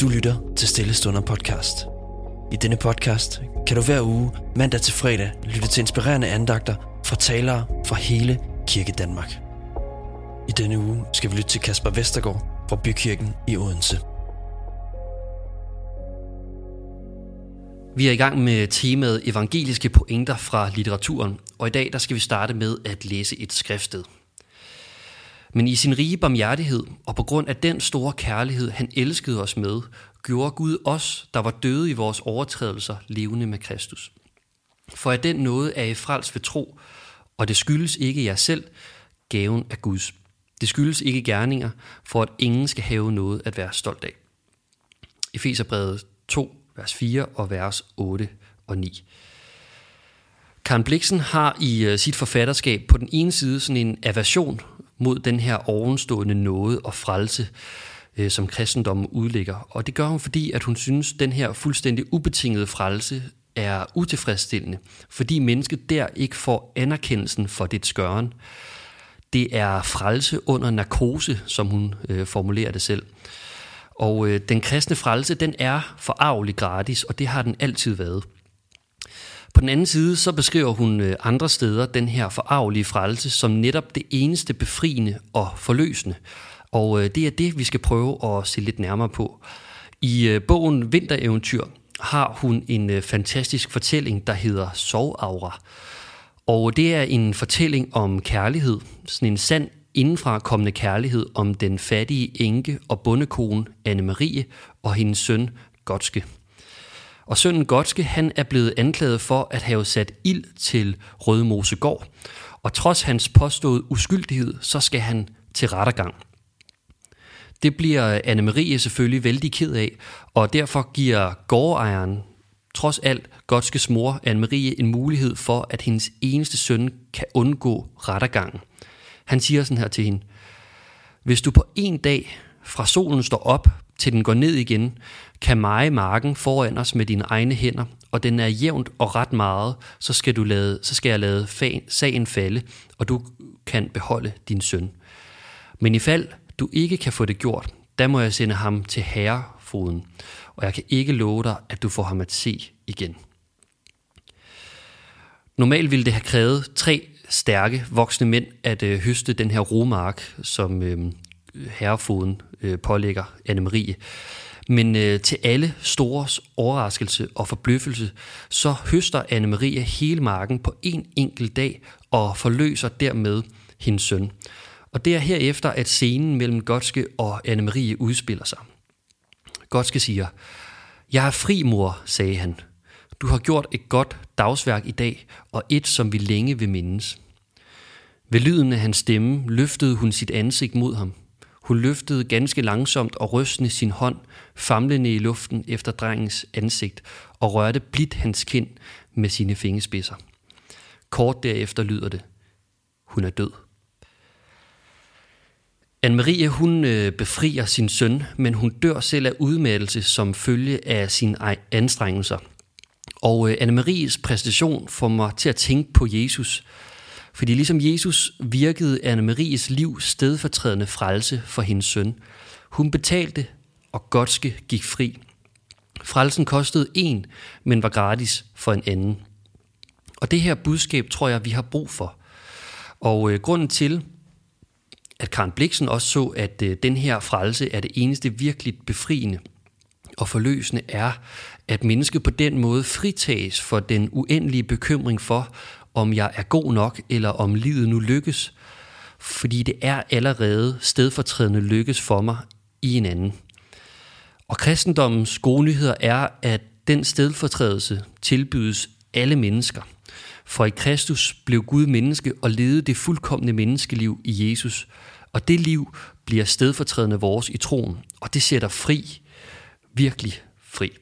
Du lytter til Stillestunder podcast. I denne podcast kan du hver uge mandag til fredag lytte til inspirerende andagter fra talere fra hele Kirke Danmark. I denne uge skal vi lytte til Casper Vestergård fra Bykirken i Odense. Vi er i gang med temaet evangeliske pointer fra litteraturen, og i dag der skal vi starte med at læse et skriftsted. Men i sin rige barmhjertighed, og på grund af den store kærlighed, han elskede os med, gjorde Gud os, der var døde i vores overtrædelser, levende med Kristus. For af den nåde er I frelst ved tro, og det skyldes ikke jer selv, gaven er Guds. Det skyldes ikke gerninger, for at ingen skal have noget at være stolt af. Efeserbrevet 2, vers 4 og vers 8 og 9. Karen Blixen har i sit forfatterskab på den ene side sådan en aversion mod den her ovenstående nåde og frelse, som kristendommen udlægger. Og det gør hun, fordi at hun synes, at den her fuldstændig ubetingede frelse er utilfredsstillende, fordi mennesket der ikke får anerkendelsen for dets gøren. Det er frelse under narkose, som hun formulerer det selv. Og den kristne frelse, den er forarvelig gratis, og det har den altid været. På den anden side, så beskriver hun andre steder den her forarvelige frelse som netop det eneste befriende og forløsende. Og det er det, vi skal prøve at se lidt nærmere på. I bogen Vintereventyr har hun en fantastisk fortælling, der hedder Sovaura. Og det er en fortælling om kærlighed, sådan en sand indefrakommende kærlighed om den fattige enke og bondekone Ane Marie og hendes søn Godske. Og sønnen Godske, han er blevet anklaget for at have sat ild til Rødemosegård, og trods hans påståede uskyldighed, så skal han til rettergang. Det bliver Ane Marie selvfølgelig vældig ked af, og derfor giver gårdejeren, trods alt Godskes mor, Ane Marie, en mulighed for, at hendes eneste søn kan undgå rettergangen. Han siger sådan her til hende: "Hvis du på en dag fra solen står op, til den går ned igen, kan meje marken foran os med dine egne hænder, og den er jævnt og ret meget, så skal jeg lade sagen falde, og du kan beholde din søn. Men i fald du ikke kan få det gjort, da må jeg sende ham til herrefoden, og jeg kan ikke love dig, at du får ham at se igen." Normalt ville det have krævet 3 stærke voksne mænd at høste den her romark, som herrefoden pålægger Ane Marie. Men til alle stores overraskelse og forbløffelse, så høster Ane Marie hele marken på en enkelt dag og forløser dermed hendes søn. Og det er herefter, at scenen mellem Godske og Ane Marie udspiller sig. Godske siger: "Jeg er fri, mor," sagde han. "Du har gjort et godt dagsværk i dag, og et, som vi længe vil mindes." Ved lyden af hans stemme løftede hun sit ansigt mod ham. Hun løftede ganske langsomt og rystende sin hånd, famlende i luften efter drengens ansigt, og rørte blidt hans kind med sine fingerspidser. Kort derefter lyder det: "Hun er død." Ane Marie, hun befrier sin søn, men hun dør selv af udmattelse som følge af sine anstrengelser. Og Ane Maries præstation får mig til at tænke på Jesus. Fordi ligesom Jesus virkede Ane Maries liv stedfortrædende frelse for hendes søn. Hun betalte, og Godske gik fri. Frelsen kostede en, men var gratis for en anden. Og det her budskab tror jeg, vi har brug for. Og grunden til, at Karen Blixen også så, at den her frelse er det eneste virkelig befriende og forløsende, er, at mennesket på den måde fritages for den uendelige bekymring for, om jeg er god nok, eller om livet nu lykkes, fordi det er allerede stedfortrædende lykkes for mig i en anden. Og kristendommens gode nyheder er, at den stedfortrædelse tilbydes alle mennesker. For i Kristus blev Gud menneske og levede det fuldkomne menneskeliv i Jesus, og det liv bliver stedfortrædende vores i troen, og det sætter fri, virkelig fri.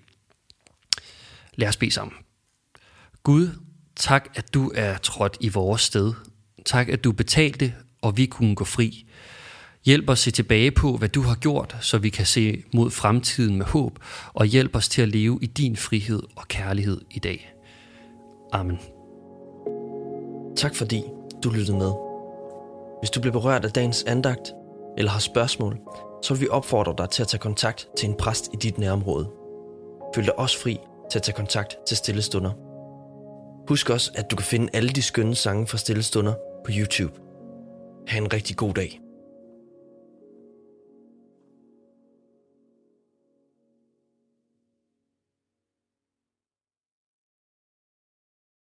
Lad os bede sammen. Gud, tak, at du er trådt i vores sted. Tak, at du betalte, og vi kunne gå fri. Hjælp os at se tilbage på, hvad du har gjort, så vi kan se mod fremtiden med håb, og hjælp os til at leve i din frihed og kærlighed i dag. Amen. Tak fordi du lyttede med. Hvis du blev berørt af dagens andagt, eller har spørgsmål, så vil vi opfordre dig til at tage kontakt til en præst i dit nærområde. Føl dig også fri til at tage kontakt til Stillestunder. Husk også, at du kan finde alle de skønne sange fra Stillestunder på YouTube. Ha' en rigtig god dag.